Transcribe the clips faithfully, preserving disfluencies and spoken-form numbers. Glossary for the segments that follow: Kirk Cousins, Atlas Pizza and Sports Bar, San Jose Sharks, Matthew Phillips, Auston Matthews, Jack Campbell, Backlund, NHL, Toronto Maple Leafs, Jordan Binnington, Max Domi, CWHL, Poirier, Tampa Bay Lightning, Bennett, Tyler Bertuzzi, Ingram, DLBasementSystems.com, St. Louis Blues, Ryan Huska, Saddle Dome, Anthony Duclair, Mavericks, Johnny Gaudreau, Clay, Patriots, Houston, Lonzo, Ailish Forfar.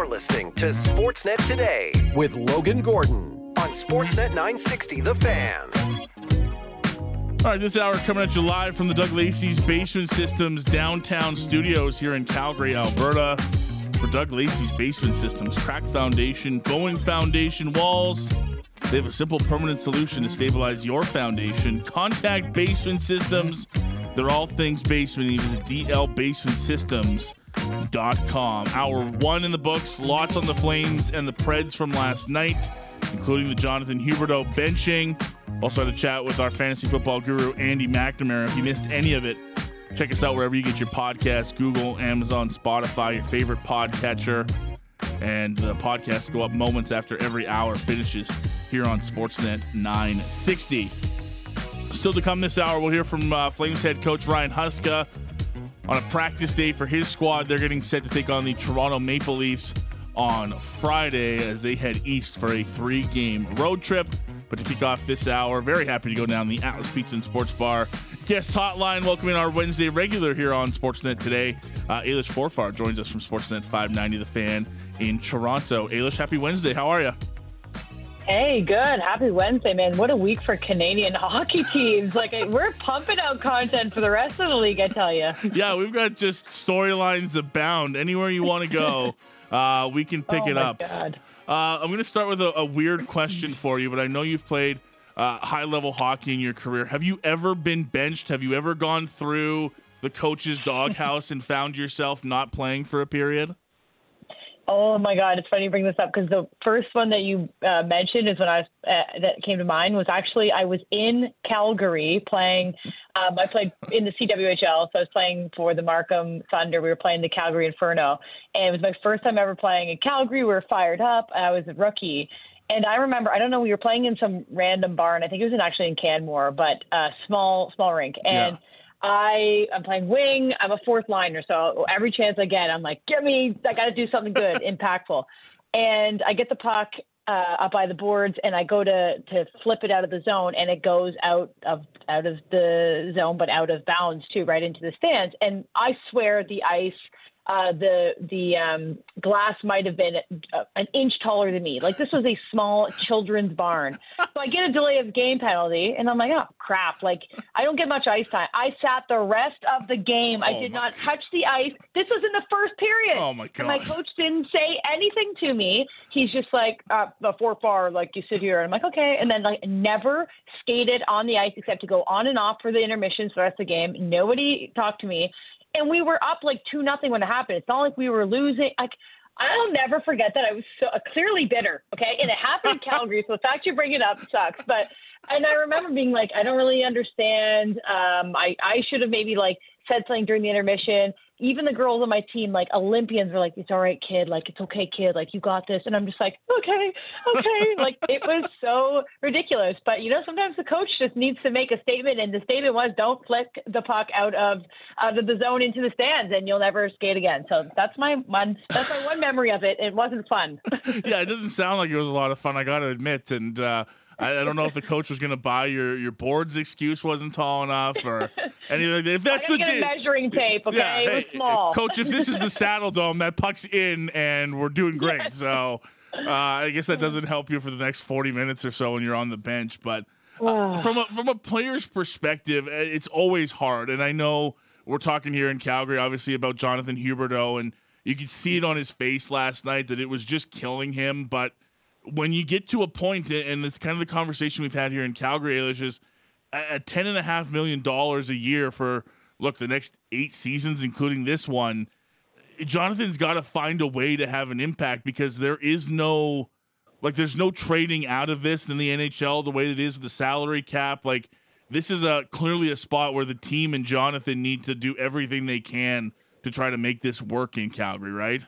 You're listening to Sportsnet Today with Logan Gordon on Sportsnet nine sixty, The Fan. All right, this hour coming at you live from the Doug Lacey's Basement Systems downtown studios here in Calgary, Alberta. For Doug Lacey's Basement Systems, cracked foundation, Boeing foundation walls. They have a simple permanent solution to stabilize your foundation. Contact Basement Systems. They're all things basement, even D L basement systems dot com. Hour one in the books, lots on the Flames and the Preds from last night, including the Jonathan Huberdeau benching. Also had a chat with our fantasy football guru, Andy McNamara. If you missed any of it, check us out wherever you get your podcasts, Google, Amazon, Spotify, your favorite podcatcher. And the podcasts go up moments after every hour finishes here on Sportsnet nine sixty. Still to come this hour, we'll hear from uh, Flames head coach Ryan Huska on a practice day for his squad. They're getting set to take on the Toronto Maple Leafs on Friday as they head east for a three-game road trip. But to kick off this hour, very happy to go down the Atlas Pizza and Sports Bar guest hotline, welcoming our Wednesday regular here on Sportsnet Today. Uh, Ailish Forfar joins us from Sportsnet five ninety, The Fan in Toronto. Ailish, happy Wednesday. How are you? Hey, good. Happy Wednesday, man. What a week for Canadian hockey teams. Like, we're pumping out content for the rest of the league, I tell you. Yeah, we've got just storylines abound. Anywhere you want to go, uh, we can pick oh it up. God. Uh, I'm going to start with a, a weird question for you, but I know you've played uh, high-level hockey in your career. Have you ever been benched? Have you ever gone through the coach's doghouse and found yourself not playing for a period? Oh, my God. It's funny you bring this up because the first one that you uh, mentioned is when I was, uh, that came to mind was actually I was in Calgary playing. Um, I played in the C W H L, so I was playing for the Markham Thunder. We were playing the Calgary Inferno, and it was my first time ever playing in Calgary. We were fired up. I was a rookie. And I remember, I don't know, we were playing in some random barn. I think it was in, actually in Canmore, but uh, small, small rink. And yeah. I, I'm playing wing. I'm a fourth liner. So every chance I get, I'm like, get me, I got to do something good, impactful. And I get the puck uh, up by the boards, and I go to, to flip it out of the zone, and it goes out of out of the zone, but out of bounds too, right into the stands. And I swear the ice, uh, the the um, glass might have been an inch taller than me. Like, this was a small children's barn. So I get a delay of game penalty, and I'm like, oh, crap. Like, I don't get much ice time. I sat the rest of the game. I oh did not God. touch the ice. This was in the first period. Oh, my God. And my coach didn't say anything to me. He's just like, uh, before far, like, you sit here. And I'm like, okay. And then, like, never skated on the ice except to go on and off for the intermissions for the rest of the game. Nobody talked to me. And we were up like two nothing when it happened. It's not like we were losing. Like, I'll never forget that. I was so uh, clearly bitter. Okay, and it happened in Calgary. So the fact you bring it up sucks. But and I remember being like, I don't really understand. Um, I I should have maybe like said something during the intermission. Even the girls on my team, like Olympians, were like, "It's all right, kid. Like, it's okay, kid. Like, you got this." And I'm just like, "Okay, okay." Like, it was so ridiculous. But you know, sometimes the coach just needs to make a statement, and the statement was, "Don't flick the puck out of out of the zone into the stands, and you'll never skate again." So that's my one. That's my one memory of it. It wasn't fun. Yeah, it doesn't sound like it was a lot of fun, I got to admit. And uh, I, I don't know if the coach was going to buy your your board's excuse wasn't tall enough, or. And you're like, if that's the di- measuring tape, okay? Yeah, hey, it was small. Coach, if this is the Saddle Dome, that puck's in, and we're doing great. Yes. So uh, I guess that doesn't help you for the next forty minutes or so when you're on the bench. But uh, from a, from a player's perspective, it's always hard. And I know we're talking here in Calgary, obviously, about Jonathan Huberdeau, and you could see it on his face last night that it was just killing him. But when you get to a point, and it's kind of the conversation we've had here in Calgary, Ailish, is at ten point five million dollars a year for, look, the next eight seasons, including this one, Jonathan's got to find a way to have an impact because there is no, like, there's no trading out of this in the N H L the way that it is with the salary cap. Like, this is a clearly a spot where the team and Jonathan need to do everything they can to try to make this work in Calgary, right?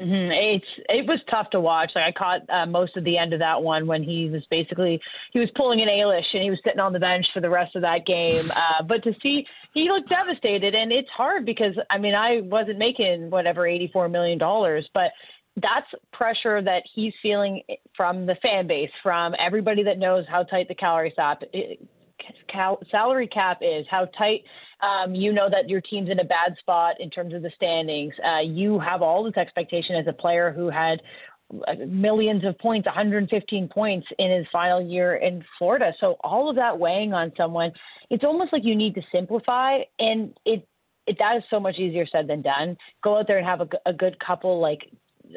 Mm-hmm. It's it was tough to watch. Like, I caught uh, most of the end of that one when he was basically he was pulling an Ailish and he was sitting on the bench for the rest of that game. Uh, but to see he looked devastated, and it's hard because I mean I wasn't making whatever eighty-four million dollars, but that's pressure that he's feeling from the fan base, from everybody that knows how tight the salary cap, salary cap is, how tight um, you know that your team's in a bad spot in terms of the standings. Uh, you have all this expectation as a player who had millions of points, one hundred fifteen points in his final year in Florida. So all of that weighing on someone, it's almost like you need to simplify, and it, it that is so much easier said than done. Go out there and have a, a good couple, like,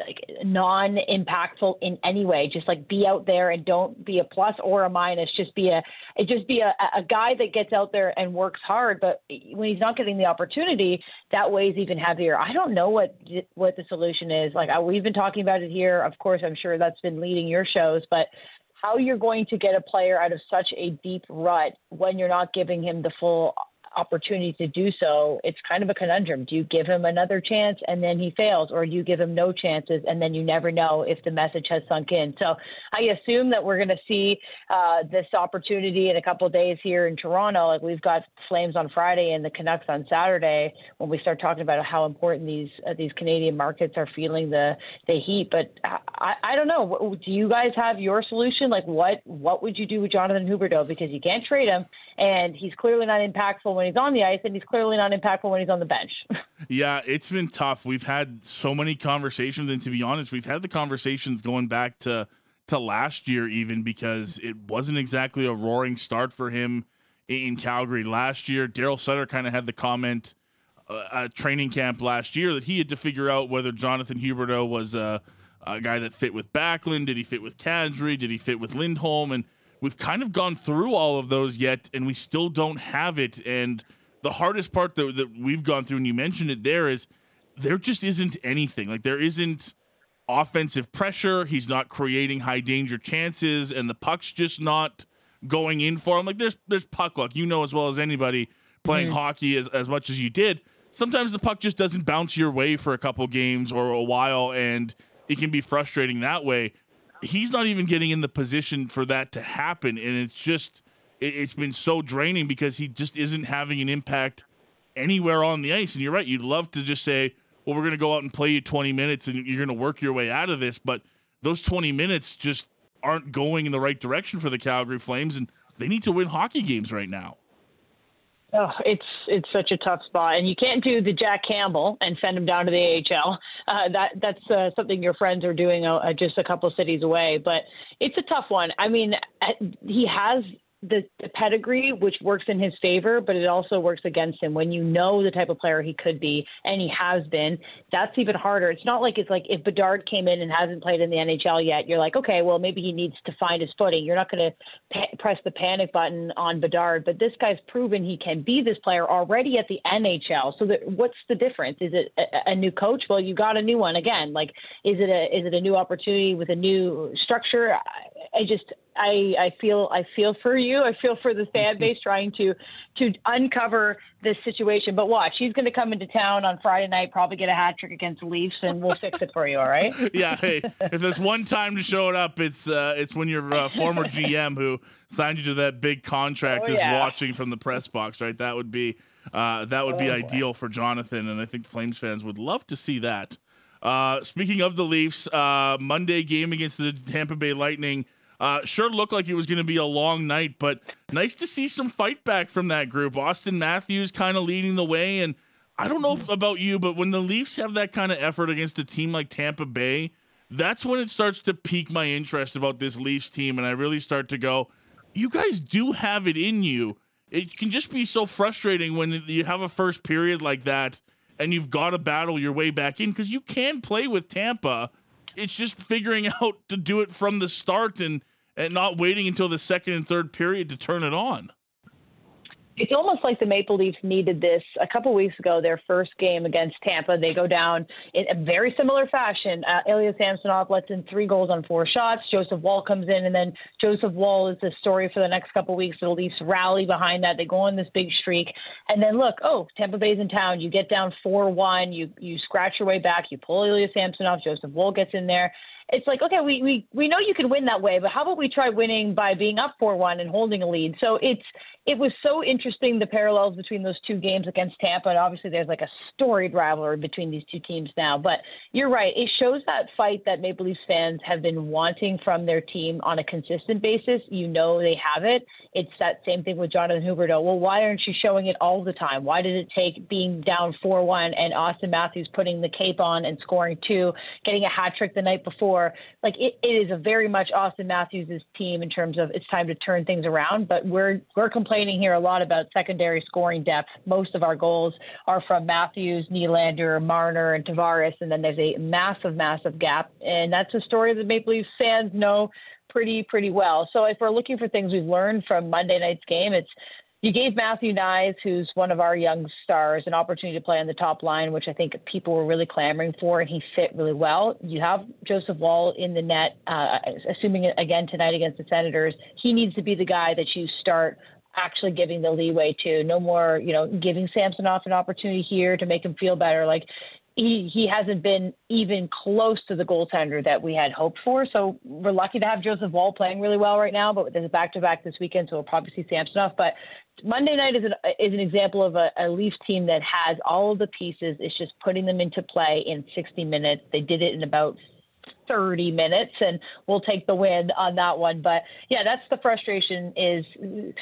like non-impactful in any way. Just like be out there and don't be a plus or a minus. Just be a, just be a, a guy that gets out there and works hard. But when he's not getting the opportunity, that weighs even heavier. I don't know what what the solution is. Like I, we've been talking about it here. Of course, I'm sure that's been leading your shows. But how you're going to get a player out of such a deep rut when you're not giving him the full opportunity to do so, it's kind of a conundrum. Do you give him another chance and then he fails, or do you give him no chances and then you never know if the message has sunk in? So I assume that we're going to see uh, this opportunity in a couple of days here in Toronto. Like we've got Flames on Friday and the Canucks on Saturday when we start talking about how important these uh, these Canadian markets are feeling the the heat. But I, I don't know. Do you guys have your solution? Like what what would you do with Jonathan Huberdeau, because you can't trade him and he's clearly not impactful when When he's on the ice, and he's clearly not impactful when he's on the bench. Yeah, it's been tough. We've had so many conversations, and to be honest, we've had the conversations going back to to last year even, because it wasn't exactly a roaring start for him in Calgary last year. Daryl Sutter kind of had the comment uh, at training camp last year that he had to figure out whether Jonathan Huberdeau was a, a guy that fit with Backlund. Did he fit with Kadri? Did he fit with Lindholm? And we've kind of gone through all of those yet, and we still don't have it. And the hardest part that, that we've gone through, and you mentioned it there, is there just isn't anything. Like, there isn't offensive pressure. He's not creating high-danger chances, and the puck's just not going in for him. Like, there's there's puck luck. You know as well as anybody playing mm-hmm. hockey as, as much as you did. Sometimes the puck just doesn't bounce your way for a couple games or a while, and it can be frustrating that way. He's not even getting in the position for that to happen. And it's just, it, it's been so draining because he just isn't having an impact anywhere on the ice. And you're right. You'd love to just say, well, we're going to go out and play you twenty minutes and you're going to work your way out of this. But those twenty minutes just aren't going in the right direction for the Calgary Flames. And they need to win hockey games right now. Oh, it's it's such a tough spot, and you can't do the Jack Campbell and send him down to the A H L. Uh, that that's uh, something your friends are doing uh, just a couple cities away. But it's a tough one. I mean, he has the, the pedigree, which works in his favor, but it also works against him when you know the type of player he could be, and he has been. That's even harder. It's not like it's like if Bedard came in and hasn't played in the N H L yet, you're like, okay, well, maybe he needs to find his footing. You're not going to pa- press the panic button on Bedard, but this guy's proven he can be this player already at the N H L. So that, what's the difference? Is it a, a new coach? Well, you got a new one again. Like, is it a is it a new opportunity with a new structure? I, I just I, I feel I feel for you. I feel for the fan base trying to to uncover this situation. But watch, he's going to come into town on Friday night, probably get a hat trick against the Leafs, and we'll fix it for you. All right? Yeah. Hey, if there's one time to show it up, it's uh, it's when your uh, former G M who signed you to that big contract oh, is yeah. watching from the press box, right? That would be uh, that would oh, be boy. ideal for Jonathan, and I think Flames fans would love to see that. Uh, speaking of the Leafs, uh, Monday game against the Tampa Bay Lightning. Uh, sure looked like it was going to be a long night, but nice to see some fight back from that group. Auston Matthews kind of leading the way, and I don't know if, about you, but when the Leafs have that kind of effort against a team like Tampa Bay, that's when it starts to pique my interest about this Leafs team, and I really start to go, you guys do have it in you. It can just be so frustrating when you have a first period like that, and you've got to battle your way back in, because you can play with Tampa. It's just figuring out to do it from the start and and not waiting until the second and third period to turn it on. It's almost like the Maple Leafs needed this a couple weeks ago, their first game against Tampa. They go down in a very similar fashion. Uh, Ilya Samsonov lets in three goals on four shots. Joseph Woll comes in, and then Joseph Woll is the story for the next couple weeks. The Leafs rally behind that. They go on this big streak. And then look, oh, Tampa Bay's in town. You get down four one. You, you scratch your way back. You pull Ilya Samsonov. Joseph Woll gets in there. it's like, okay, we, we, we know you can win that way, but how about we try winning by being up four one and holding a lead? So it's it was so interesting, the parallels between those two games against Tampa, and obviously there's like a storied rivalry between these two teams now. But you're right, it shows that fight that Maple Leafs fans have been wanting from their team on a consistent basis. You know they have it. It's that same thing with Jonathan Huberdeau. Well, why aren't you showing it all the time? Why did it take being down four one and Auston Matthews putting the cape on and scoring two, getting a hat trick the night before? Like it, it is a very much Auston Matthews' team in terms of it's time to turn things around. But we're we're complaining here a lot about secondary scoring depth. Most of our goals are from Matthews, Nylander, Marner, and Tavares, and then there's a massive, massive gap. And that's a story that Maple Leafs fans know pretty, pretty well. So if we're looking for things we've learned from Monday night's game, it's you gave Matthew Nyes, who's one of our young stars, an opportunity to play on the top line, which I think people were really clamoring for, and he fit really well. You have Joseph Woll in the net, uh, assuming again tonight against the Senators. He needs to be the guy that you start actually giving the leeway to. No more, you know, giving Samsonov an opportunity here to make him feel better. Like, He he hasn't been even close to the goaltender that we had hoped for. So we're lucky to have Joseph Woll playing really well right now, but there's a back-to-back this weekend, so we'll probably see Samsonov. But Monday night is an, is an example of a, a Leafs team that has all of the pieces. It's just putting them into play in sixty minutes. They did it in about thirty minutes, and we'll take the win on that one. But yeah, that's the frustration, is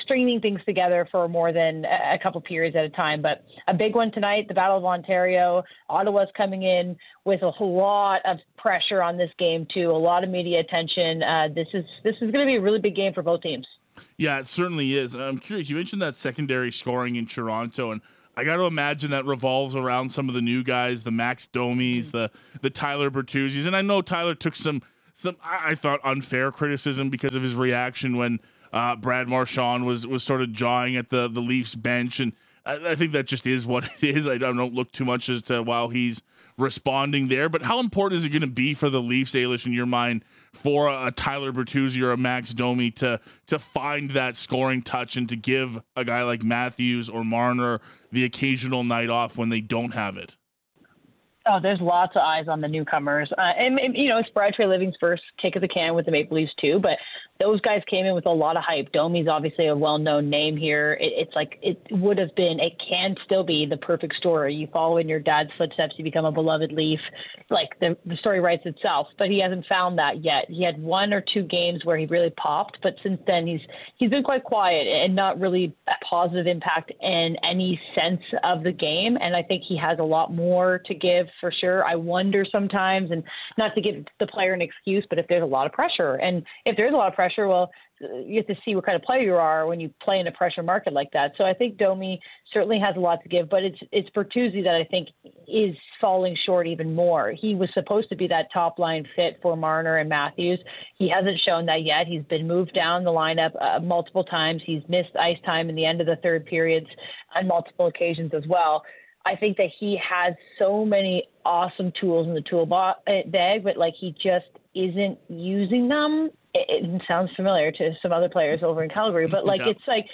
stringing things together for more than a couple periods at a time. But a big one tonight, the Battle of Ontario. Ottawa's coming in with a whole lot of pressure on this game too, a lot of media attention. Uh, this is this is going to be a really big game for both teams. Yeah, it certainly is. I'm curious, you mentioned that secondary scoring in Toronto, and I got to imagine that revolves around some of the new guys, the Max Domis, the the Tyler Bertuzzis. And I know Tyler took some, some I thought, unfair criticism because of his reaction when uh, Brad Marchand was was sort of jawing at the, the Leafs bench. And I, I think that just is what it is. I don't look too much as to while he's responding there. But how important is it going to be for the Leafs, Ailish, in your mind, for a, a Tyler Bertuzzi or a Max Domi to to find that scoring touch and to give a guy like Matthews or Marner the occasional night off when they don't have it? Oh, there's lots of eyes on the newcomers. Uh, and, and, you know, it's Brad Trey Living's first kick of the can with the Maple Leafs too, but those guys came in with a lot of hype. Domi's obviously a well-known name here. It, it's like it would have been, it can still be the perfect story. You follow in your dad's footsteps, you become a beloved Leaf. Like the, the story writes itself, but he hasn't found that yet. He had one or two games where he really popped, but since then he's he's been quite quiet and not really a positive impact in any sense of the game. And I think he has a lot more to give for sure. I wonder sometimes, and not to give the player an excuse, but if there's a lot of pressure, and if there's a lot of pressure, well, you have to see what kind of player you are when you play in a pressure market like that. So I think Domi certainly has a lot to give, but it's it's Bertuzzi that I think is falling short even more. He was supposed to be that top line fit for Marner and Matthews. He hasn't shown that yet. He's been moved down the lineup uh, multiple times. He's missed ice time in the end of the third periods on multiple occasions as well. I think that he has so many awesome tools in the tool bag, but like he just isn't using them. It, it sounds familiar to some other players over in Calgary, but like, yeah. It's like,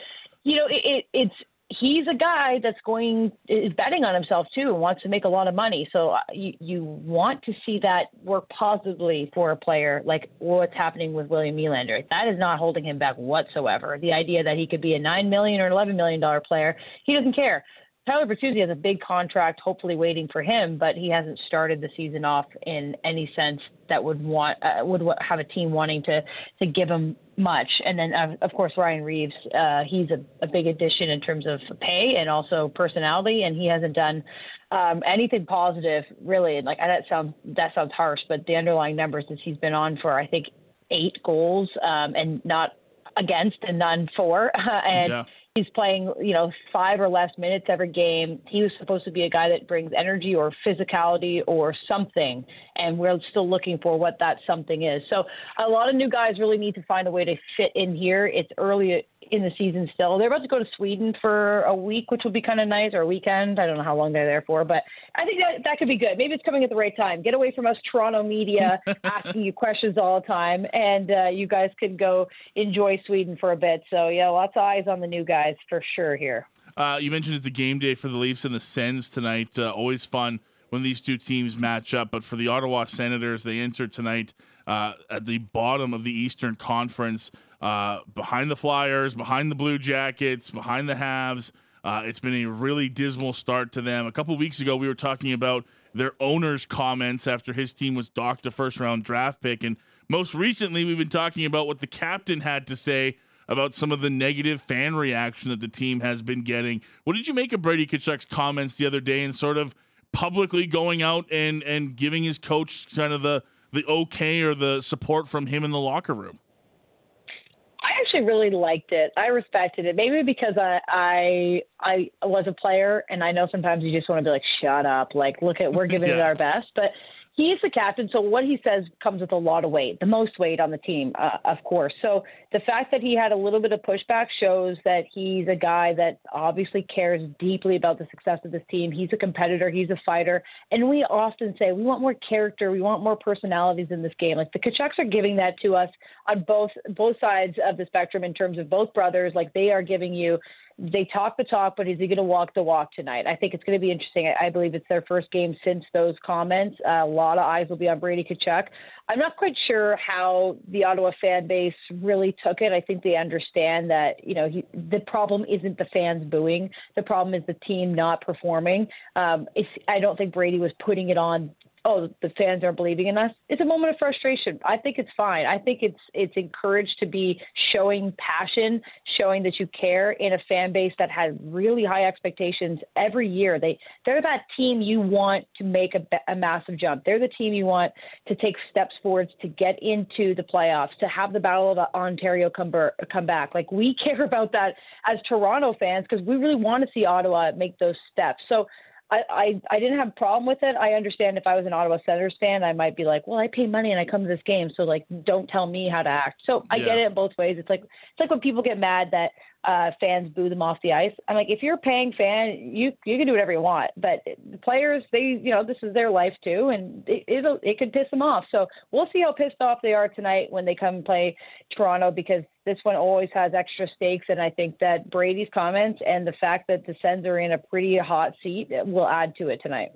you know, it, it, it's, he's a guy that's going, is betting on himself too, and wants to make a lot of money. So you, you want to see that work positively for a player, like what's happening with William Nylander. That is not holding him back whatsoever. The idea that he could be a nine million dollars or eleven million dollars player, he doesn't care. Tyler Bertuzzi has a big contract, hopefully waiting for him, but he hasn't started the season off in any sense that would want uh, would have a team wanting to to give him much. And then, uh, of course, Ryan Reeves, uh, he's a, a big addition in terms of pay and also personality, and he hasn't done um, anything positive, really. Like that sounds that sounds harsh, but the underlying numbers is he's been on for, I think, eight goals um, and not against and none for, and. Yeah. He's playing, you know, five or less minutes every game. He was supposed to be a guy that brings energy or physicality or something, and we're still looking for what that something is. So a lot of new guys really need to find a way to fit in here. It's early in the season still. They're about to go to Sweden for a week, which will be kind of nice, or a weekend. I don't know how long they're there for, but I think that, that could be good. Maybe it's coming at the right time. Get away from us Toronto media asking you questions all the time, and uh, you guys could go enjoy Sweden for a bit. So, yeah, lots of eyes on the new guys. For sure here. Uh, you mentioned it's a game day for the Leafs and the Sens tonight. Uh, always fun when these two teams match up. But for the Ottawa Senators, they enter tonight uh, at the bottom of the Eastern Conference, uh, behind the Flyers, behind the Blue Jackets, behind the Habs. Uh, it's been a really dismal start to them. A couple weeks ago, we were talking about their owner's comments after his team was docked a first-round draft pick. And most recently, we've been talking about what the captain had to say about some of the negative fan reaction that the team has been getting. What did you make of Brady Tkachuk's comments the other day and sort of publicly going out and, and giving his coach kind of the, the okay or the support from him in the locker room? I actually really liked it. I respected it. Maybe because I, I I was a player, and I know sometimes you just want to be like, shut up. Like, look at, we're giving yeah. it our best. But he's the captain, so what he says comes with a lot of weight, the most weight on the team, uh, of course. So the fact that he had a little bit of pushback shows that he's a guy that obviously cares deeply about the success of this team. He's a competitor. He's a fighter. And we often say we want more character. We want more personalities in this game. Like, the Tkachuks are giving that to us on both both sides of the spectrum in terms of both brothers. Like, they are giving you – they talk the talk, but is he going to walk the walk tonight? I think it's going to be interesting. I, I believe it's their first game since those comments. Uh, a lot of eyes will be on Brady Tkachuk. I'm not quite sure how the Ottawa fan base really took it. I think they understand that, you know, he, the problem isn't the fans booing. The problem is the team not performing. Um, it's, I don't think Brady was putting it on, oh, the fans aren't believing in us. It's a moment of frustration. I think it's fine. I think it's it's encouraged to be showing passion, showing that you care in a fan base that had really high expectations every year. They, they're that team you want to make a, a massive jump. They're the team you want to take steps forwards to get into the playoffs, to have the Battle of Ontario come, ber- come back. Like, we care about that as Toronto fans because we really want to see Ottawa make those steps. So, I, I, I didn't have a problem with it. I understand if I was an Ottawa Senators fan, I might be like, well, I pay money and I come to this game, so, like, don't tell me how to act. So I yeah. get it both ways. It's like it's like when people get mad that uh, fans boo them off the ice. I'm like, if you're a paying fan, you you can do whatever you want. But the players, they, you know, this is their life too, and it, it'll, it could piss them off. So we'll see how pissed off they are tonight when they come play Toronto, because this one always has extra stakes, and I think that Brady's comments and the fact that the Sens are in a pretty hot seat will add to it tonight.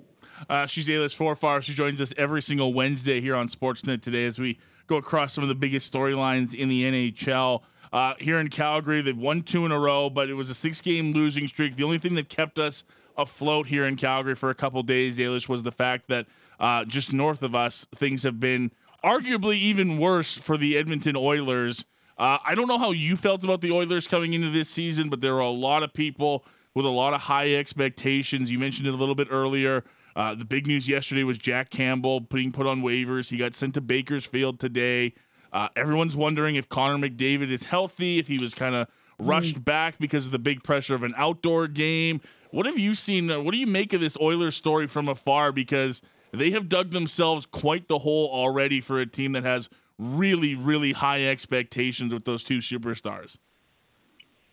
Uh, she's Ailish Forfar. She joins us every single Wednesday here on Sportsnet Today as we go across some of the biggest storylines in the N H L. Uh, here in Calgary, they've won two in a row, but it was a six-game losing streak. The only thing that kept us afloat here in Calgary for a couple days, Ailish, was the fact that uh, just north of us, things have been arguably even worse for the Edmonton Oilers. Uh, I don't know how you felt about the Oilers coming into this season, but there are a lot of people with a lot of high expectations. You mentioned it a little bit earlier. Uh, the big news yesterday was Jack Campbell being put on waivers. He got sent to Bakersfield today. Uh, everyone's wondering if Connor McDavid is healthy, if he was kind of rushed mm. back because of the big pressure of an outdoor game. What have you seen? What do you make of this Oilers story from afar? Because they have dug themselves quite the hole already for a team that has really, really high expectations with those two superstars.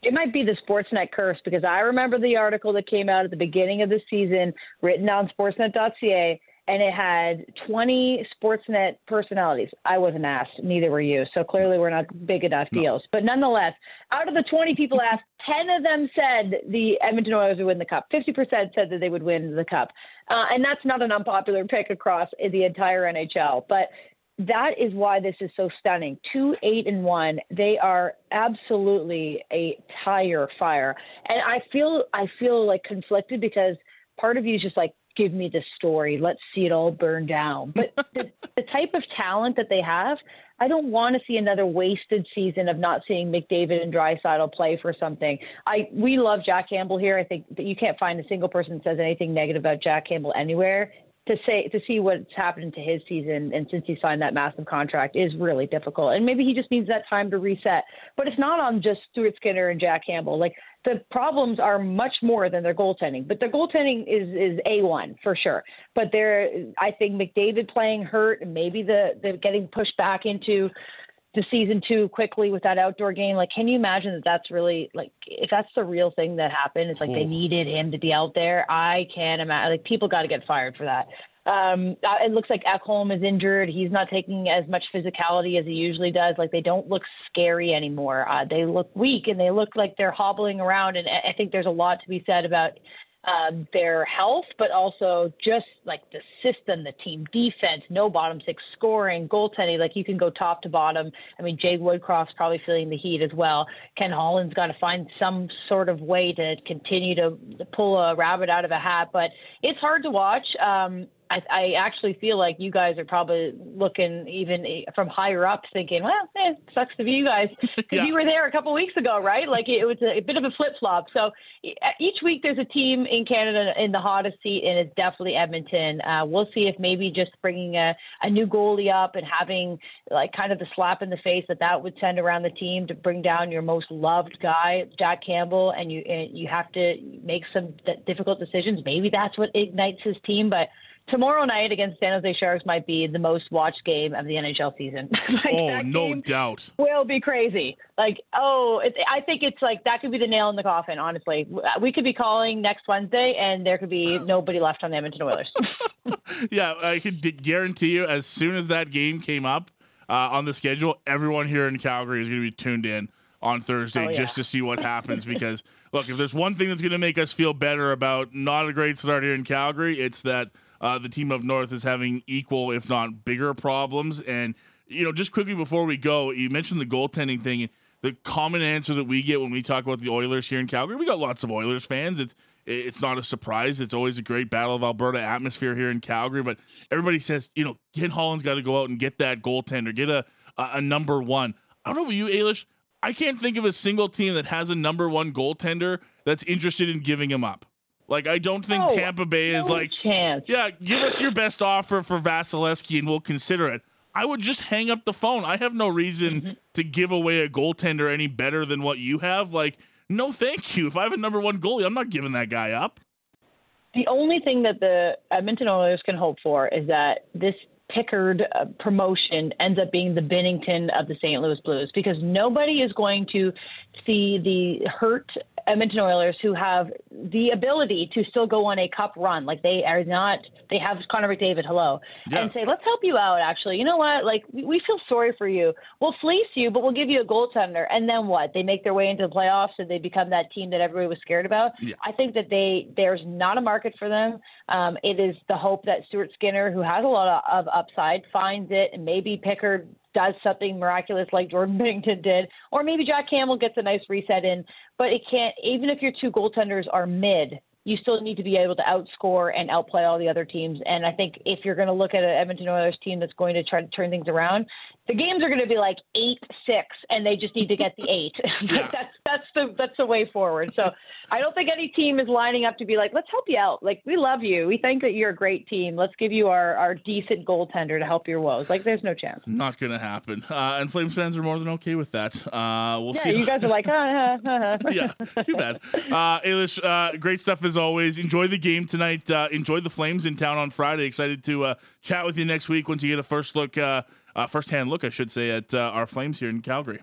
It might be the Sportsnet curse, because I remember the article that came out at the beginning of the season written on sportsnet dot c a, and it had twenty Sportsnet personalities. I wasn't asked. Neither were you. So clearly we're not big enough no. deals. But nonetheless, out of the twenty people asked, ten of them said the Edmonton Oilers would win the Cup. fifty percent said that they would win the Cup. Uh, and that's not an unpopular pick across the entire N H L. But that is why this is so stunning. Two, eight, and one. They are absolutely a tire fire. And I feel, I feel like conflicted, because part of you is just like, give me the story. Let's see it all burn down. But the, the type of talent that they have, I don't want to see another wasted season of not seeing McDavid and Draisaitl play for something. I we love Jack Campbell here. I think that you can't find a single person that says anything negative about Jack Campbell anywhere. To say to see what's happened to his season, and since he signed that massive contract, is really difficult. And maybe he just needs that time to reset. But it's not on just Stuart Skinner and Jack Campbell. Like, the problems are much more than their goaltending. But their goaltending is is A one for sure. But there, I think McDavid playing hurt, and maybe the the getting pushed back into the season too quickly with that outdoor game. Like, can you imagine that that's really, like, if that's the real thing that happened, it's like, ooh, they needed him to be out there. I can't imagine. Like, people got to get fired for that. Um, it looks like Ekholm is injured. He's not taking as much physicality as he usually does. Like, they don't look scary anymore. Uh, they look weak, and they look like they're hobbling around. And I think there's a lot to be said about um, their health, but also just like the system, the team defense, no bottom six scoring, goaltending. Like you can go top to bottom. I mean, Jay Woodcroft's probably feeling the heat as well. Ken Holland's got to find some sort of way to continue to pull a rabbit out of a hat, but it's hard to watch. Um, I, I actually feel like you guys are probably looking even from higher up thinking, well, eh, sucks to be you guys because yeah. you were there a couple of weeks ago, right? Like it was a, a bit of a flip-flop. So each week there's a team in Canada in the hottest seat, and it's definitely Edmonton. Uh, we'll see if maybe just bringing a, a new goalie up and having like kind of the slap in the face that that would send around the team to bring down your most loved guy, Jack Campbell, and you, and you have to make some difficult decisions. Maybe that's what ignites his team, but tomorrow night against San Jose Sharks might be the most watched game of the N H L season. like oh, no doubt. Will be crazy. Like, oh, it, I think it's like that could be the nail in the coffin, honestly. We could be calling next Wednesday and there could be nobody left on the Edmonton Oilers. yeah, I can d- guarantee you as soon as that game came up uh, on the schedule, everyone here in Calgary is going to be tuned in on Thursday oh, yeah. just to see what happens because, look, if there's one thing that's going to make us feel better about not a great start here in Calgary, it's that Uh, the team up north is having equal, if not bigger, problems. And, you know, just quickly before we go, you mentioned the goaltending thing. The common answer that we get when we talk about the Oilers here in Calgary, we got lots of Oilers fans. It's it's not a surprise. It's always a great Battle of Alberta atmosphere here in Calgary. But everybody says, you know, Ken Holland's got to go out and get that goaltender, get a, a, a number one. I don't know about you, Ailish. I can't think of a single team that has a number one goaltender that's interested in giving him up. Like, I don't think no, Tampa Bay no is like, chance. yeah, give us your best offer for Vasilevsky and we'll consider it. I would just hang up the phone. I have no reason mm-hmm. to give away a goaltender any better than what you have. Like, no, thank you. If I have a number one goalie, I'm not giving that guy up. The only thing that the Edmonton Oilers can hope for is that this Pickard uh, promotion ends up being the Binnington of the Saint Louis Blues, because nobody is going to see the hurt Edmonton Oilers who have the ability to still go on a cup run. Like they are not, they have Connor McDavid, hello, yeah. and say, let's help you out. Actually, you know what? Like we feel sorry for you. We'll fleece you, but we'll give you a goaltender. And then what? They make their way into the playoffs and they become that team that everybody was scared about. Yeah. I think that they, there's not a market for them. Um, it is the hope that Stuart Skinner, who has a lot of, of upside, finds it, and maybe Pickard does something miraculous like Jordan Binnington did, or maybe Jack Campbell gets a nice reset in. But it can't, even if your two goaltenders are mid, you still need to be able to outscore and outplay all the other teams. And I think if you're going to look at an Edmonton Oilers team that's going to try to turn things around, the games are going to be like eight, six, and they just need to get the eight. Yeah. That's that's the that's the way forward. So I don't think any team is lining up to be like, let's help you out. Like, we love you. We think that you're a great team. Let's give you our, our decent goaltender to help your woes. Like, there's no chance. Not going to happen. Uh, and Flames fans are more than okay with that. Uh, we'll yeah, see. You guys are like, ha, ha, ha. Yeah, too bad. Uh, Ailish, uh, great stuff as always. Enjoy the game tonight. Uh, enjoy the Flames in town on Friday. Excited to uh, chat with you next week once you get a first look uh, Uh, first-hand look, I should say, at uh, our Flames here in Calgary.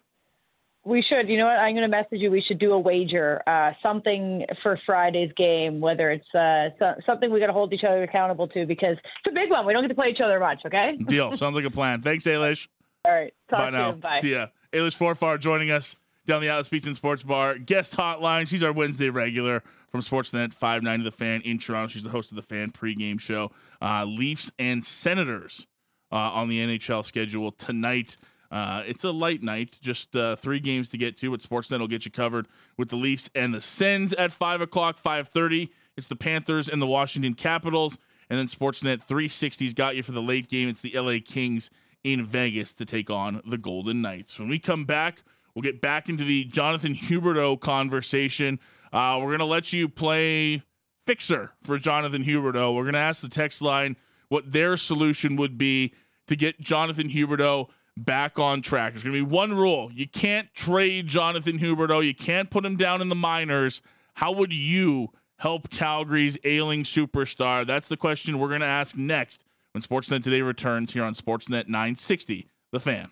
We should. You know what? I'm going to message you. We should do a wager, uh, something for Friday's game, whether it's uh, so- something we got to hold each other accountable to, because it's a big one. We don't get to play each other much, okay? Deal. Sounds like a plan. Thanks, Ailish. All right. Talk Bye to now. You. Bye. See ya. Ailish Forfar joining us down the Atlas Pizza and Sports Bar guest hotline. She's our Wednesday regular from Sportsnet five ninety The Fan in Toronto. She's the host of the Fan pregame show. Uh, Leafs and Senators. Uh, on the N H L schedule tonight. Uh, it's a light night, just uh, three games to get to, but Sportsnet will get you covered with the Leafs and the Sens at five o'clock, five thirty. It's the Panthers and the Washington Capitals, and then Sportsnet three sixty's got you for the late game. It's the L A Kings in Vegas to take on the Golden Knights. When we come back, we'll get back into the Jonathan Huberdeau conversation. Uh, we're going to let you play Fixer for Jonathan Huberdeau. We're going to ask the text line what their solution would be to get Jonathan Huberdeau back on track. There's going to be one rule. You can't trade Jonathan Huberdeau. You can't put him down in the minors. How would you help Calgary's ailing superstar? That's the question we're going to ask next when Sportsnet Today returns here on Sportsnet nine sixty, The Fan.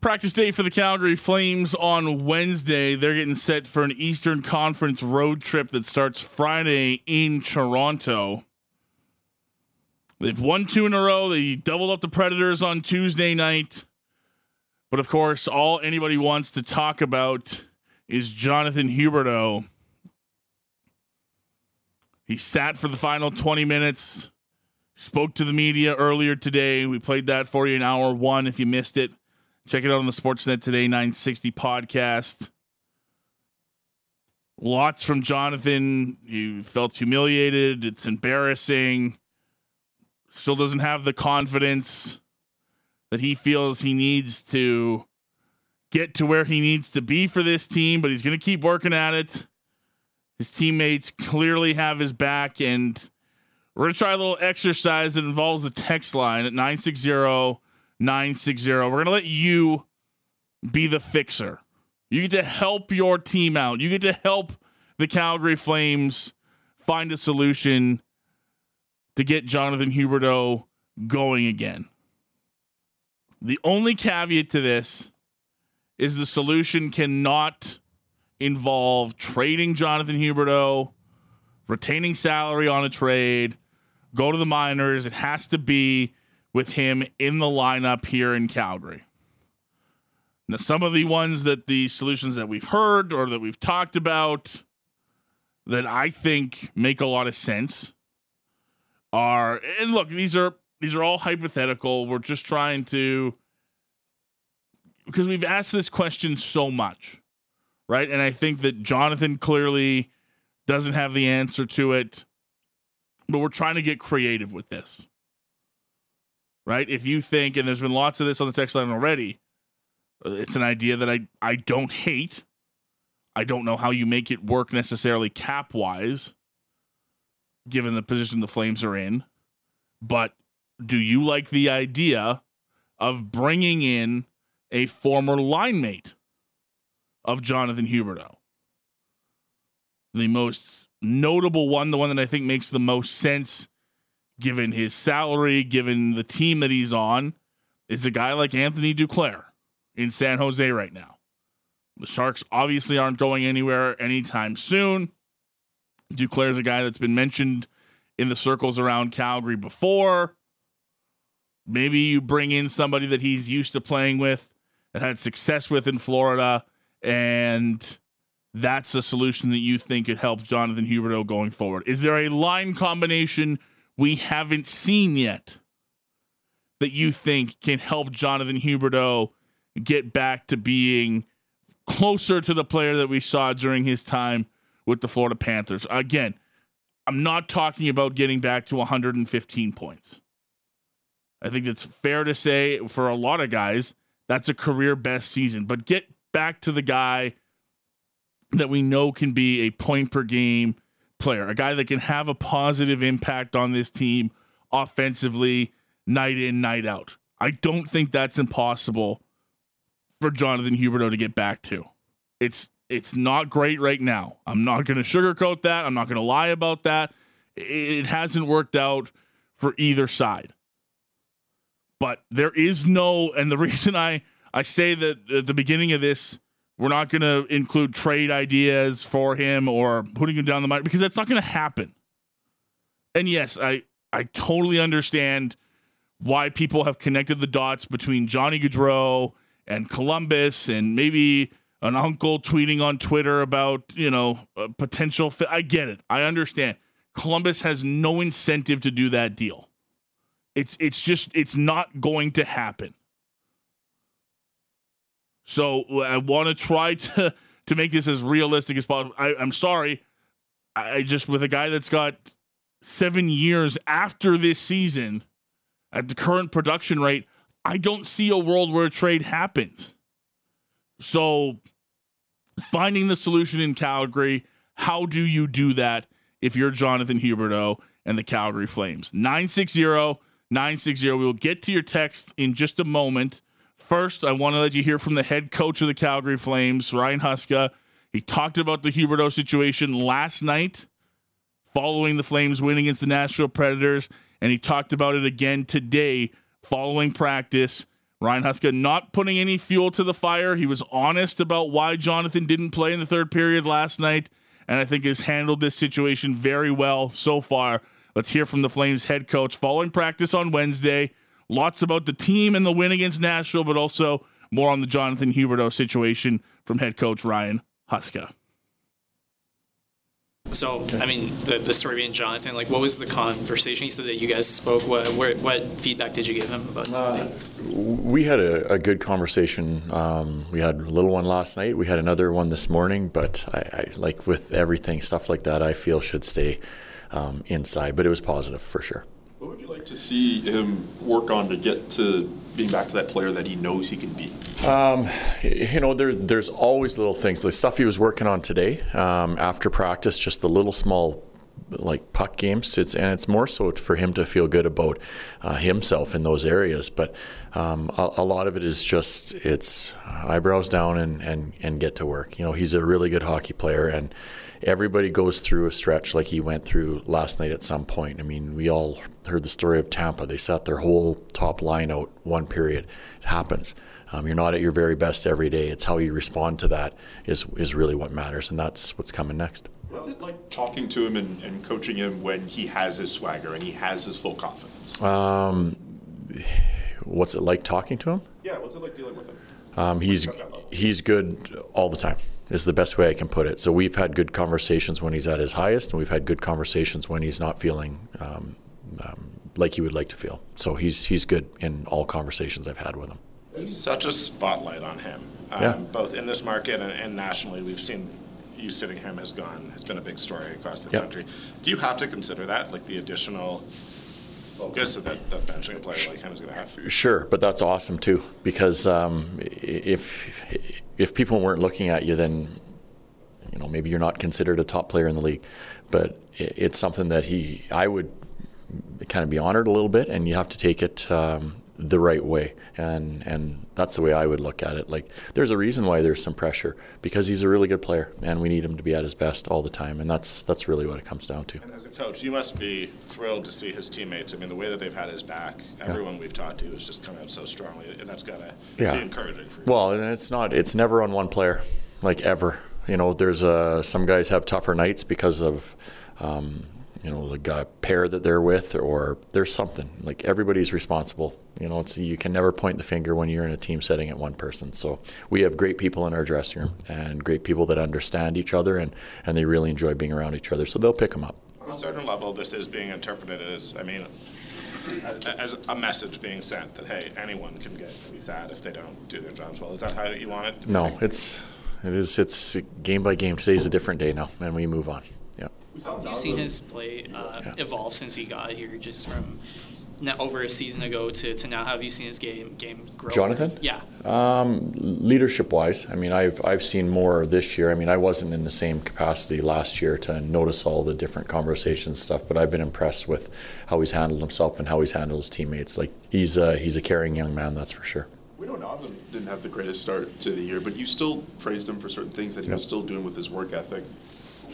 Practice day for the Calgary Flames on Wednesday. They're getting set for an Eastern Conference road trip that starts Friday in Toronto. They've won two in a row. They doubled up the Predators on Tuesday night. But of course, all anybody wants to talk about is Jonathan Huberdeau He sat for the final twenty minutes, spoke to the media earlier today. We played that for you in hour one. If you missed it, check it out on the Sportsnet Today nine sixty podcast. Lots from Jonathan. He felt humiliated. It's embarrassing. Still doesn't have the confidence that he feels he needs to get to where he needs to be for this team, but he's going to keep working at it. His teammates clearly have his back, and we're going to try a little exercise that involves the text line at nine six zero nine six zero. We're going to let you be the fixer. You get to help your team out. You get to help the Calgary Flames find a solution to get Jonathan Huberdeau going again. The only caveat to this is the solution cannot involve trading Jonathan Huberdeau, retaining salary on a trade, go to the minors. It has to be with him in the lineup here in Calgary. Now, some of the ones that the solutions that we've heard or that we've talked about that I think make a lot of sense are, and look, these are these are all hypothetical. We're just trying to, because we've asked this question so much, right? And I think that Jonathan clearly doesn't have the answer to it, but we're trying to get creative with this, right? If you think, and there's been lots of this on the text line already, it's an idea that I, I don't hate. I don't know how you make it work necessarily cap-wise, given the position the Flames are in. But do you like the idea of bringing in a former line mate of Jonathan Huberdeau? The most notable one, the one that I think makes the most sense, given his salary, given the team that he's on, is a guy like Anthony Duclair in San Jose right now. The Sharks obviously aren't going anywhere anytime soon. Duclair's a guy that's been mentioned in the circles around Calgary before. Maybe you bring in somebody that he's used to playing with, that had success with in Florida, and that's a solution that you think could help Jonathan Huberdeau going forward. Is there a line combination we haven't seen yet that you think can help Jonathan Huberdeau get back to being closer to the player that we saw during his time with the Florida Panthers? Again, I'm not talking about getting back to one hundred fifteen points. I think it's fair to say for a lot of guys, that's a career best season, but get back to the guy that we know can be a point per game player, a guy that can have a positive impact on this team offensively night in, night out. I don't think that's impossible for Jonathan Huberdeau to get back to. It's it's not great right now. I'm not going to sugarcoat that. I'm not going to lie about that. It hasn't worked out for either side. But there is no, and the reason I, I say that at the beginning of this, we're not going to include trade ideas for him or putting him down the mic, because that's not going to happen. And yes, I, I totally understand why people have connected the dots between Johnny Gaudreau and Columbus, and maybe an uncle tweeting on Twitter about, you know, a potential fit. I get it. I understand. Columbus has no incentive to do that deal. It's, it's just, it's not going to happen. So I want to try to, to make this as realistic as possible. I, I'm sorry. I just, with a guy that's got seven years after this season at the current production rate, I don't see a world where a trade happens. So finding the solution in Calgary, how do you do that if you're Jonathan Huberdeau and the Calgary Flames? nine six zero nine six zero. We will get to your text in just a moment. First, I want to let you hear from the head coach of the Calgary Flames, Ryan Huska. He talked about the Huberdeau situation last night following the Flames win against the Nashville Predators, and he talked about it again today following practice. Ryan Huska not putting any fuel to the fire. He was honest about why Jonathan didn't play in the third period last night, and I think has handled this situation very well so far. Let's hear from the Flames head coach following practice on Wednesday. Lots about the team and the win against Nashville, but also more on the Jonathan Huberdeau situation from head coach Ryan Huska. So, I mean, the, the story being Jonathan, like, what was the conversation? He said that you guys spoke. What what, what feedback did you give him about uh, We had a, a good conversation. Um, we had a little one last night. We had another one this morning. But, I, I like, with everything, stuff like that, I feel should stay um, inside. But it was positive for sure. What would you like to see him work on to get to being back to that player that he knows he can be? Um, you know, there, there's always little things. The stuff he was working on today um, after practice, just the little small like puck games, it's, and it's more so for him to feel good about uh, himself in those areas. But um, a, a lot of it is just it's eyebrows down and, and, and get to work. You know, he's a really good hockey player, and everybody goes through a stretch like he went through last night at some point. I mean, we all heard the story of Tampa. They sat their whole top line out one period. It happens. Um, you're not at your very best every day. It's how you respond to that is is really what matters, and that's what's coming next. What's it like talking to him and, and coaching him when he has his swagger and he has his full confidence? Um, what's it like talking to him? Yeah, what's it like dealing with him? Um, he's he's good all the time is the best way I can put it. So we've had good conversations when he's at his highest, and we've had good conversations when he's not feeling um, um, like he would like to feel. So he's he's good in all conversations I've had with him. There's such a spotlight on him, um, yeah. both in this market and, and nationally. We've seen you sitting him has gone. It's been a big story across the yep. country. Do you have to consider that, like the additional focus that, that benching a player like him is going to have? Sure, but that's awesome too, because um, if if people weren't looking at you, then you know maybe you're not considered a top player in the league. But it's something that he, I would kind of be honored a little bit, and you have to take it um, the right way, and and that's the way I would look at it. Like there's a reason why there's some pressure, because he's a really good player, and we need him to be at his best all the time, and that's that's really what it comes down to. And as a coach, you must be thrilled to see his teammates. I mean, the way that they've had his back, everyone yeah. we've talked to has just come out so strongly, and that's gotta yeah. be encouraging for you. Well, and it's not, it's never on one player, like ever. You know, there's uh, some guys have tougher nights because of. Um, you know, the guy, pair that they're with, or there's something. Like, everybody's responsible. You know, it's, you can never point the finger when you're in a team setting at one person. So we have great people in our dressing room and great people that understand each other, and, and they really enjoy being around each other. So they'll pick them up. On a certain level, this is being interpreted as, I mean, as a message being sent that, hey, anyone can get maybe sad if they don't do their jobs well. Is that how you want it? No, it's, it is, it's game by game. Today's a different day now, and we move on. How have you seen his play uh, yeah. evolve since he got here, just from over a season ago to, to now? How have you seen his game game grow? Jonathan? Yeah. Um, leadership-wise, I mean, I've I've seen more this year. I mean, I wasn't in the same capacity last year to notice all the different conversations and stuff, but I've been impressed with how he's handled himself and how he's handled his teammates. Like, he's a, he's a caring young man, that's for sure. We know Nazem didn't have the greatest start to the year, but you still praised him for certain things that he yeah. was still doing with his work ethic.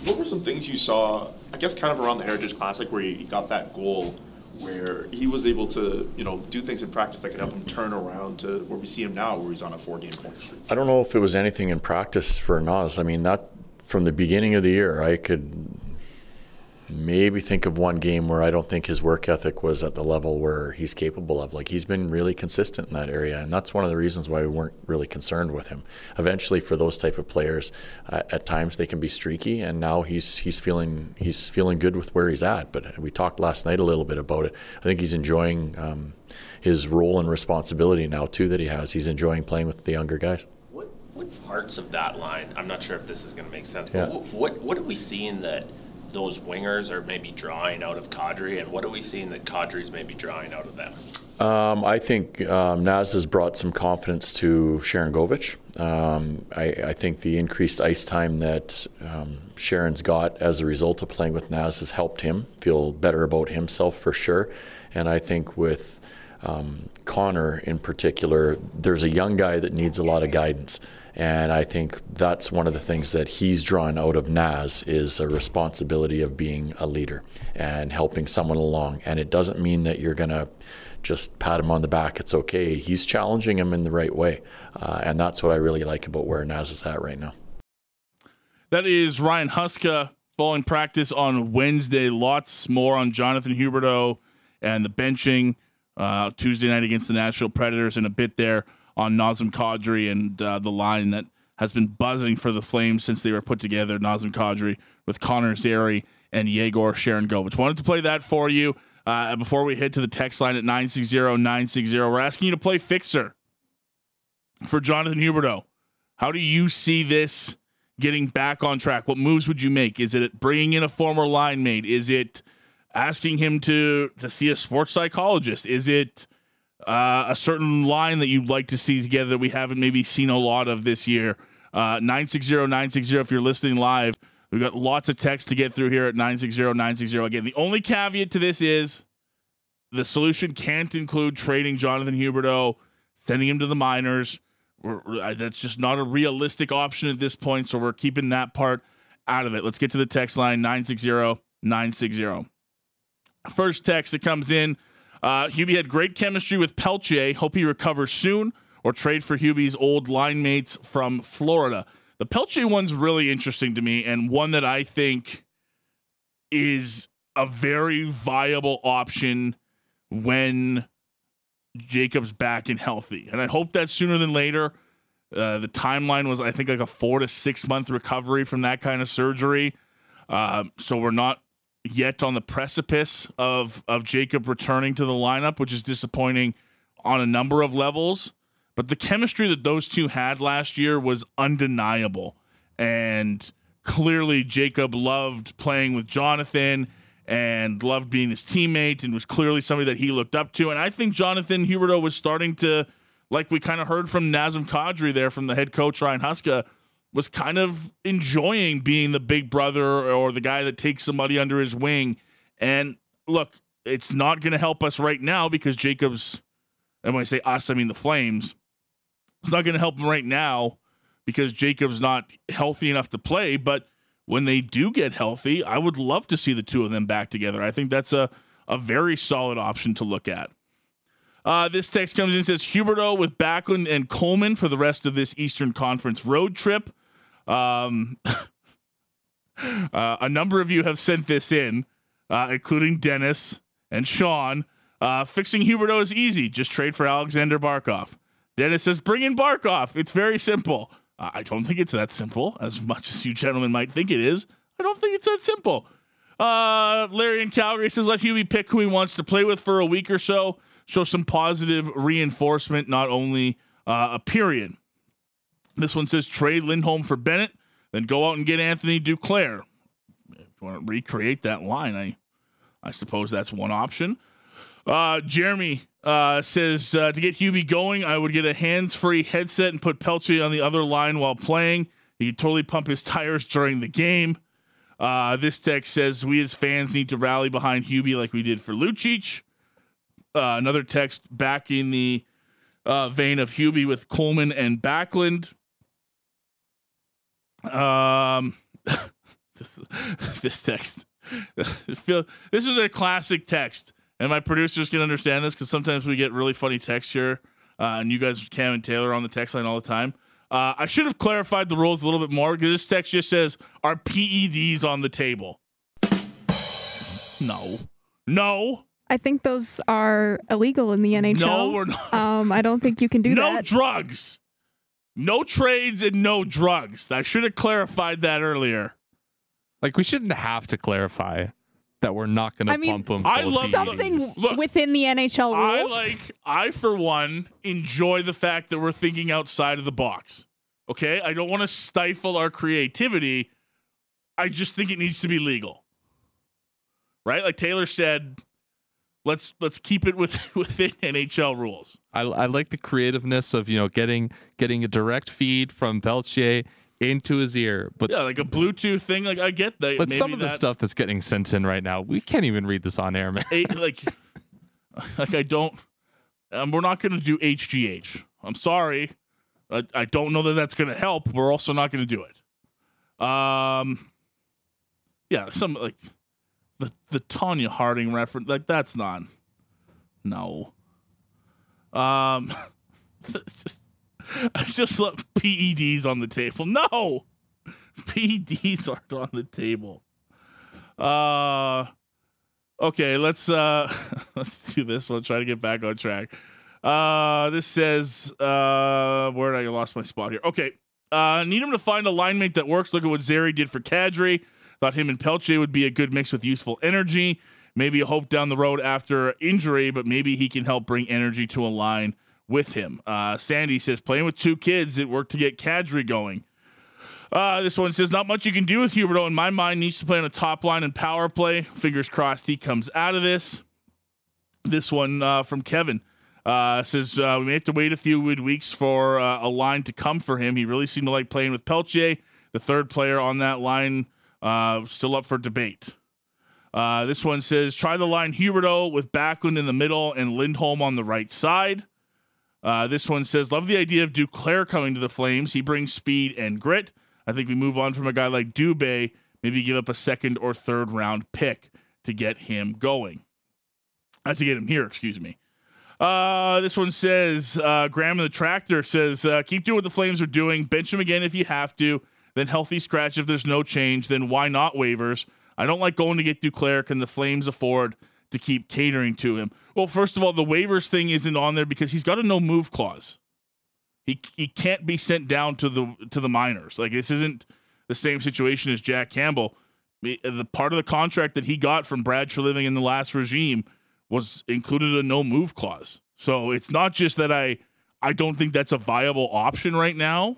What were some things you saw, I guess, kind of around the Heritage Classic where he got that goal, where he was able to, you know, do things in practice that could help him turn around to where we see him now, where he's on a four-game point streak? I don't know if it was anything in practice for Naz. I mean, that from the beginning of the year, I could maybe think of one game where I don't think his work ethic was at the level where he's capable of. Like, he's been really consistent in that area, and that's one of the reasons why we weren't really concerned with him. Eventually, for those type of players, uh, at times they can be streaky, and now he's he's feeling he's feeling good with where he's at. But we talked last night a little bit about it. I think he's enjoying um, his role and responsibility now too that he has. He's enjoying playing with the younger guys. What what parts of that line? I'm not sure if this is going to make sense. But yeah. what, what what are we seeing that those wingers are maybe drawing out of Kadri, and what are we seeing that Kadri's maybe drawing out of them? Um, I think um, Naz has brought some confidence to Sharangovich. Um, I, I think the increased ice time that um, Sharon's got as a result of playing with Naz has helped him feel better about himself for sure. And I think with um, Connor in particular, there's a young guy that needs a lot of guidance. And I think that's one of the things that he's drawn out of Naz is a responsibility of being a leader and helping someone along. And it doesn't mean that you're going to just pat him on the back. It's okay. He's challenging him in the right way. Uh, and that's what I really like about where Naz is at right now. That is Ryan Huska following practice on Wednesday. Lots more on Jonathan Huberdeau and the benching uh, Tuesday night against the Nashville Predators in a bit there. On Nazem Kadri and uh, the line that has been buzzing for the Flames since they were put together, Nazem Kadri, with Connor Zary and Yegor Sharangovich. Wanted to play that for you uh, before we head to the text line at nine six zero nine six zero. We're asking you to play Fixer for Jonathan Huberdeau. How do you see this getting back on track? What moves would you make? Is it bringing in a former line mate? Is it asking him to, to see a sports psychologist? Is it uh, a certain line that you'd like to see together that we haven't maybe seen a lot of this year? Uh, nine six zero nine six zero if you're listening live. We've got lots of text to get through here at nine six zero nine six zero. Again, the only caveat to this is the solution can't include trading Jonathan Huberdeau, sending him to the minors. We're, that's just not a realistic option at this point, so we're keeping that part out of it. Let's get to the text line, nine six zero nine six zero. First text that comes in, uh, Hubie had great chemistry with Pelche. Hope he recovers soon or trade for Hubie's old line mates from Florida. The Pelche one's really interesting to me and one that I think is a very viable option when Jacob's back and healthy. And I hope that sooner than later. Uh, the timeline was, I think, like a four to six month recovery from that kind of surgery. Uh, so we're not yet on the precipice of, of Jacob returning to the lineup, which is disappointing on a number of levels. But the chemistry that those two had last year was undeniable. And clearly Jacob loved playing with Jonathan and loved being his teammate and was clearly somebody that he looked up to. And I think Jonathan Huberdeau was starting to, like we kind of heard from Nazem Kadri there from the head coach, Ryan Huska, was kind of enjoying being the big brother or the guy that takes somebody under his wing. And look, it's not going to help us right now because Jacob's, and when I say us, I mean the Flames. It's not going to help him right now because Jacob's not healthy enough to play, but when they do get healthy, I would love to see the two of them back together. I think that's a, a very solid option to look at. Uh, this text comes in and says, Huberdeau with Backlund and Coleman for the rest of this Eastern Conference road trip. Um, uh, a number of you have sent this in, uh, including Dennis and Sean. Uh, fixing Huberdeau is easy. Just trade for Alexander Barkov. Dennis says, bring in Barkov. It's very simple. I don't think it's that simple, as much as you gentlemen might think it is. I don't think it's that simple. Uh, Larry in Calgary says, let Hubie pick who he wants to play with for a week or so. Show some positive reinforcement, not only uh, a period. This one says, trade Lindholm for Bennett, then go out and get Anthony Duclair. If you want to recreate that line, I, I suppose that's one option. Uh, Jeremy uh, says, uh, to get Hubie going, I would get a hands-free headset and put Pelche on the other line while playing. He could totally pump his tires during the game. Uh, this text says, we as fans need to rally behind Hubie like we did for Lucic. Uh, another text back in the uh, vein of Hubie with Coleman and Backlund. Um, this, this text. This is a classic text. And my producers can understand this because sometimes we get really funny texts here. Uh, and you guys, Cam and Taylor, are on the text line all the time. Uh, I should have clarified the rules a little bit more because this text just says, are P E Ds on the table? No. No. I think those are illegal in the N H L. No, we're not. Um, I don't think you can do no that. No drugs. No trades and no drugs. I should have clarified that earlier. Like, we shouldn't have to clarify that we're not going to I mean, pump them. I love something look, within the N H L rules. I like, I for one enjoy the fact that we're thinking outside of the box. Okay. I don't want to stifle our creativity. I just think it needs to be legal. Right. Like Taylor said, let's, let's keep it with, within N H L rules. I, I like the creativeness of, you know, getting, getting a direct feed from Pelche into his ear, but yeah, like a Bluetooth thing. Like I get that, but maybe some of that, the stuff that's getting sent in right now, we can't even read this on air, man. Eight, like, like I don't. Um, we're not going to do H G H. I'm sorry. I, I don't know that that's going to help. We're also not going to do it. Um, yeah, some like the the Tonya Harding reference. Like that's not. No. Um, it's just. I just love P E Ds on the table. No, P E Ds aren't on the table. Uh, okay, let's uh, let's do this one. Try to get back on track. Uh, this says, uh, where did I lost my spot here? Okay, Uh, need him to find a line mate that works. Look at what Zary did for Kadri. Thought him and Pelche would be a good mix with useful energy. Maybe a hope down the road after injury, but maybe he can help bring energy to a line with him. Uh, Sandy says, playing with two kids, it worked to get Kadri going. Uh, this one says, not much you can do with Huberdeau. In my mind, needs to play on a top line and power play. Fingers crossed he comes out of this. This one uh, from Kevin uh, says, uh, we may have to wait a few weeks for uh, a line to come for him. He really seemed to like playing with Pelche. The third player on that line uh, still up for debate. Uh, this one says, try the line Huberdeau with Backlund in the middle and Lindholm on the right side. Uh, this one says, love the idea of Duclair coming to the Flames. He brings speed and grit. I think we move on from a guy like Dubé, maybe give up a second or third round pick to get him going. Uh, to get him here, excuse me. Uh, this one says, uh, Graham and the Tractor says, uh, keep doing what the Flames are doing. Bench him again if you have to. Then healthy scratch if there's no change. Then why not waivers? I don't like going to get Duclair. Can the Flames afford to keep catering to him? Well, first of all, the waivers thing isn't on there because he's got a no move clause. He he can't be sent down to the to the minors. Like, this isn't the same situation as Jack Campbell. The, the part of the contract that he got from Brad Treliving in the last regime was included a no move clause. So it's not just that I I don't think that's a viable option right now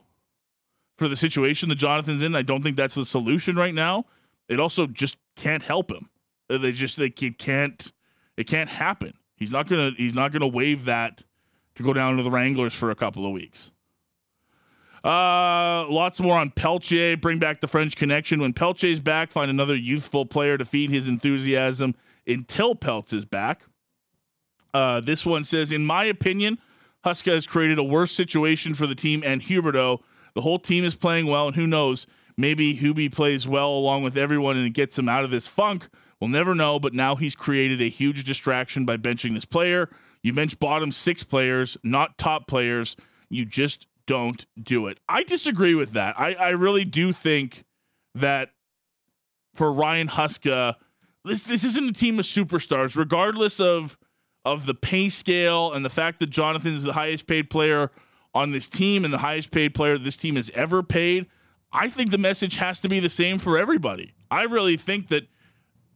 for the situation that Jonathan's in. I don't think that's the solution right now. It also just can't help him. They just they can't it can't happen. He's not gonna he's not gonna waive that to go down to the Wranglers for a couple of weeks. Uh, lots more on Pelche. Bring back the French connection. When Pelche's back, find another youthful player to feed his enthusiasm until Peltz is back. Uh, this one says, in my opinion, Huska has created a worse situation for the team and Huberdeau. The whole team is playing well, and who knows, maybe Hubie plays well along with everyone and it gets him out of this funk. We'll never know, but now he's created a huge distraction by benching this player. You bench bottom six players, not top players. You just don't do it. I disagree with that. I, I really do think that for Ryan Huska, this this isn't a team of superstars, regardless of, of the pay scale and the fact that Jonathan is the highest paid player on this team and the highest paid player this team has ever paid. I think the message has to be the same for everybody. I really think that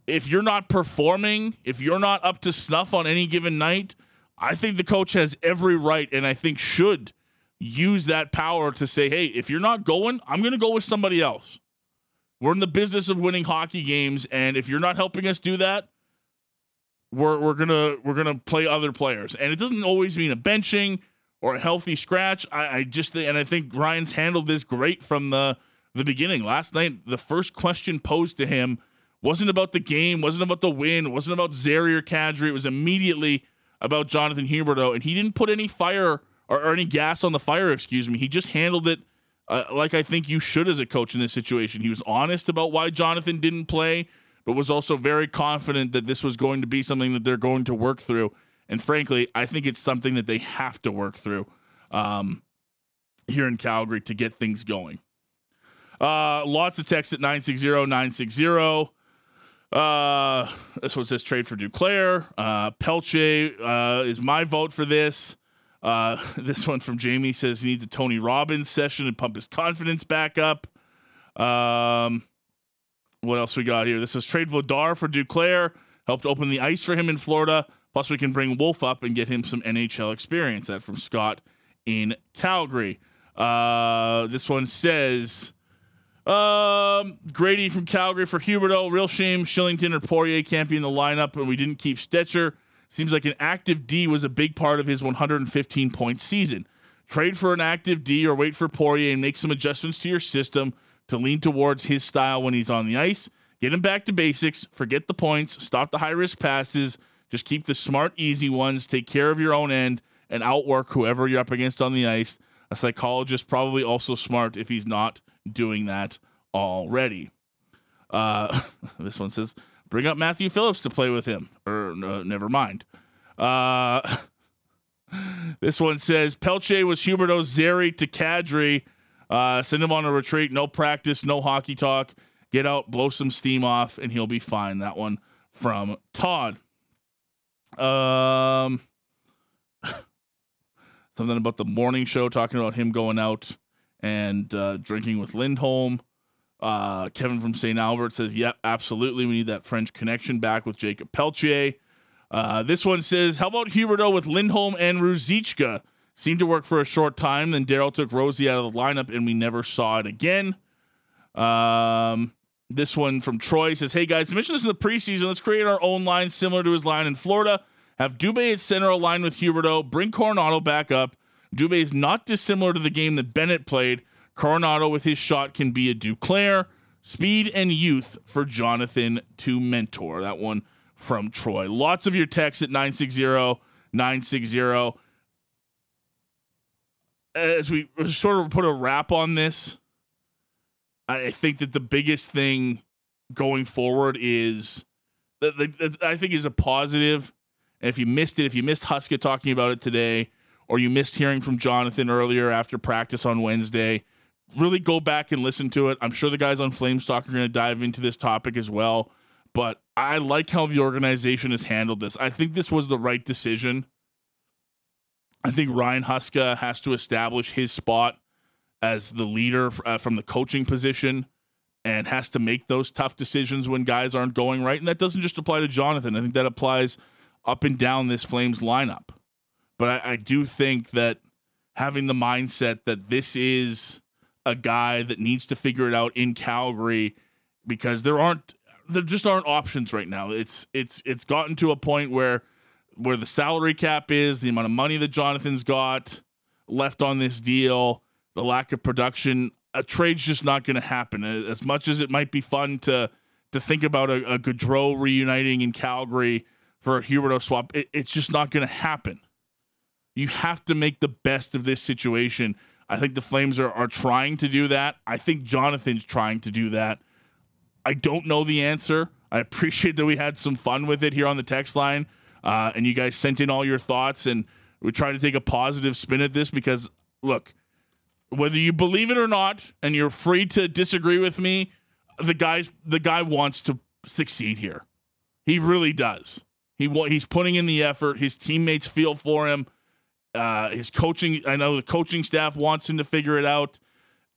if you're not performing, if you're not up to snuff on any given night, I think the coach has every right and I think should use that power to say, hey, if you're not going, I'm going to go with somebody else. We're in the business of winning hockey games, and if you're not helping us do that, we're we're going to we're going to play other players. And it doesn't always mean a benching or a healthy scratch. I, I just and I think Ryan's handled this great from the the beginning. Last night, the first question posed to him wasn't about the game, wasn't about the win, wasn't about Zary or Kadri. It was immediately about Jonathan Huberdeau, and he didn't put any fire or, or any gas on the fire, excuse me. He just handled it uh, like I think you should as a coach in this situation. He was honest about why Jonathan didn't play, but was also very confident that this was going to be something that they're going to work through. And frankly, I think it's something that they have to work through um, here in Calgary to get things going. Uh, lots of texts at nine six zero nine six zero. Uh, this one says trade for Duclair. Uh, Pelche uh, is my vote for this. Uh, this one from Jamie says he needs a Tony Robbins session to pump his confidence back up. Um, what else we got here? This is trade Vladar for Duclair. Helped open the ice for him in Florida. Plus we can bring Wolf up and get him some N H L experience. That from Scott in Calgary. Uh, this one says... Um, Grady from Calgary for Huberdeau. Real shame Shillington or Poirier can't be in the lineup, and we didn't keep Stetcher. Seems like an active D was a big part of his one hundred fifteen point season. Trade for an active D or wait for Poirier and make some adjustments to your system to lean towards his style when he's on the ice. Get him back to basics. Forget the points. Stop the high-risk passes. Just keep the smart, easy ones. Take care of your own end and outwork whoever you're up against on the ice. A psychologist probably also smart if he's not doing that already. Uh, this one says, bring up Matthew Phillips to play with him. Or no, never mind. Uh, this one says, Pelche was Huberdeau, Zary to Kadri. Uh, send him on a retreat. No practice, no hockey talk. Get out, blow some steam off, and he'll be fine. That one from Todd. Um, something about the morning show, talking about him going out and uh, drinking with Lindholm. Uh, Kevin from Saint Albert says, yep, absolutely. We need that French connection back with Jacob Pelche. Uh, this one says, how about Huberdeau with Lindholm and Ruzichka? Seemed to work for a short time. Then Daryl took Rosie out of the lineup, and we never saw it again. Um, this one from Troy says, hey, guys, I mentioned this in the preseason. Let's create our own line similar to his line in Florida. Have Dubé at center aligned with Huberdeau. Bring Coronado back up. Dubé is not dissimilar to the game that Bennett played. Coronado with his shot can be a Duclair. Speed and youth for Jonathan to mentor. That one from Troy. Lots of your texts at nine six zero nine six zero. As we sort of put a wrap on this, I think that the biggest thing going forward is that, that I think is a positive. And if you missed it, if you missed Huska talking about it today, or you missed hearing from Jonathan earlier after practice on Wednesday, really go back and listen to it. I'm sure the guys on Flamestock are going to dive into this topic as well. But I like how the organization has handled this. I think this was the right decision. I think Ryan Huska has to establish his spot as the leader uh, from the coaching position and has to make those tough decisions when guys aren't going right. And that doesn't just apply to Jonathan. I think that applies up and down this Flames lineup. But I, I do think that having the mindset that this is a guy that needs to figure it out in Calgary, because there aren't, there just aren't options right now. It's it's it's gotten to a point where where the salary cap is, the amount of money that Jonathan's got left on this deal, the lack of production, a trade's just not going to happen. As much as it might be fun to to think about a, a Gaudreau reuniting in Calgary for a Huberdeau swap, it, it's just not going to happen. You have to make the best of this situation. I think the Flames are, are trying to do that. I think Jonathan's trying to do that. I don't know the answer. I appreciate that we had some fun with it here on the text line. Uh, and you guys sent in all your thoughts, and we try to take a positive spin at this because, look, whether you believe it or not, and you're free to disagree with me, the guys, the guy wants to succeed here. He really does. He he's putting in the effort. His teammates feel for him. Uh, his coaching, I know the coaching staff wants him to figure it out.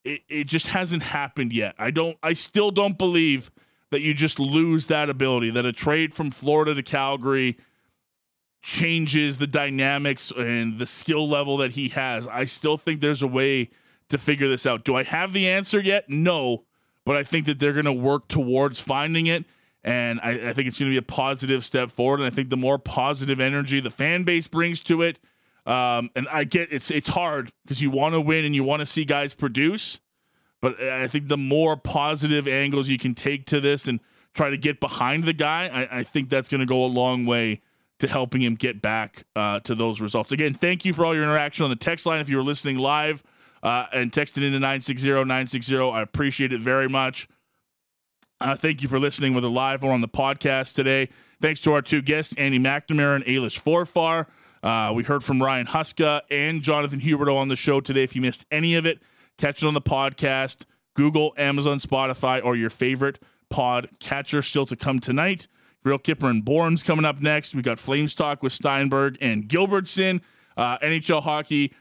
It it just hasn't happened yet. I don't. I still don't believe that you just lose that ability. That a trade from Florida to Calgary changes the dynamics and the skill level that he has. I still think there's a way to figure this out. Do I have the answer yet? No, but I think that they're going to work towards finding it. And I, I think it's going to be a positive step forward. And I think the more positive energy the fan base brings to it, um, and I get it's, it's hard because you want to win and you want to see guys produce, but I think the more positive angles you can take to this and try to get behind the guy, I, I think that's going to go a long way to helping him get back uh, to those results. Again, thank you for all your interaction on the text line. If you were listening live uh, and texted into nine six zero nine six zero, I appreciate it very much. Uh, thank you for listening, whether live or on the podcast today. Thanks to our two guests, Andy McNamara and Ailish Forfar. Uh, we heard from Ryan Huska and Jonathan Huberdeau on the show today. If you missed any of it, catch it on the podcast, Google, Amazon, Spotify, or your favorite pod catcher. Still to come tonight, Real Kipper and Bourne's coming up next. We got Flames Talk with Steinberg and Gilbertson. Uh, N H L hockey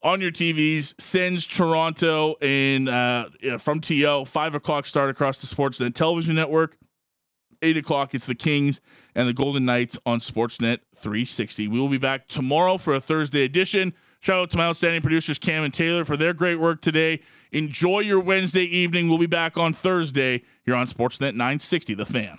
on your T Vs. Sens Toronto in uh, from T O. Five o'clock start across the Sportsnet television network. Eight o'clock it's the Kings and the Golden Knights on Sportsnet three sixty. We will be back tomorrow for a Thursday edition. Shout out to my outstanding producers Cam and Taylor for their great work today. Enjoy your Wednesday evening. We'll be back on Thursday here on Sportsnet nine sixty, The Fan.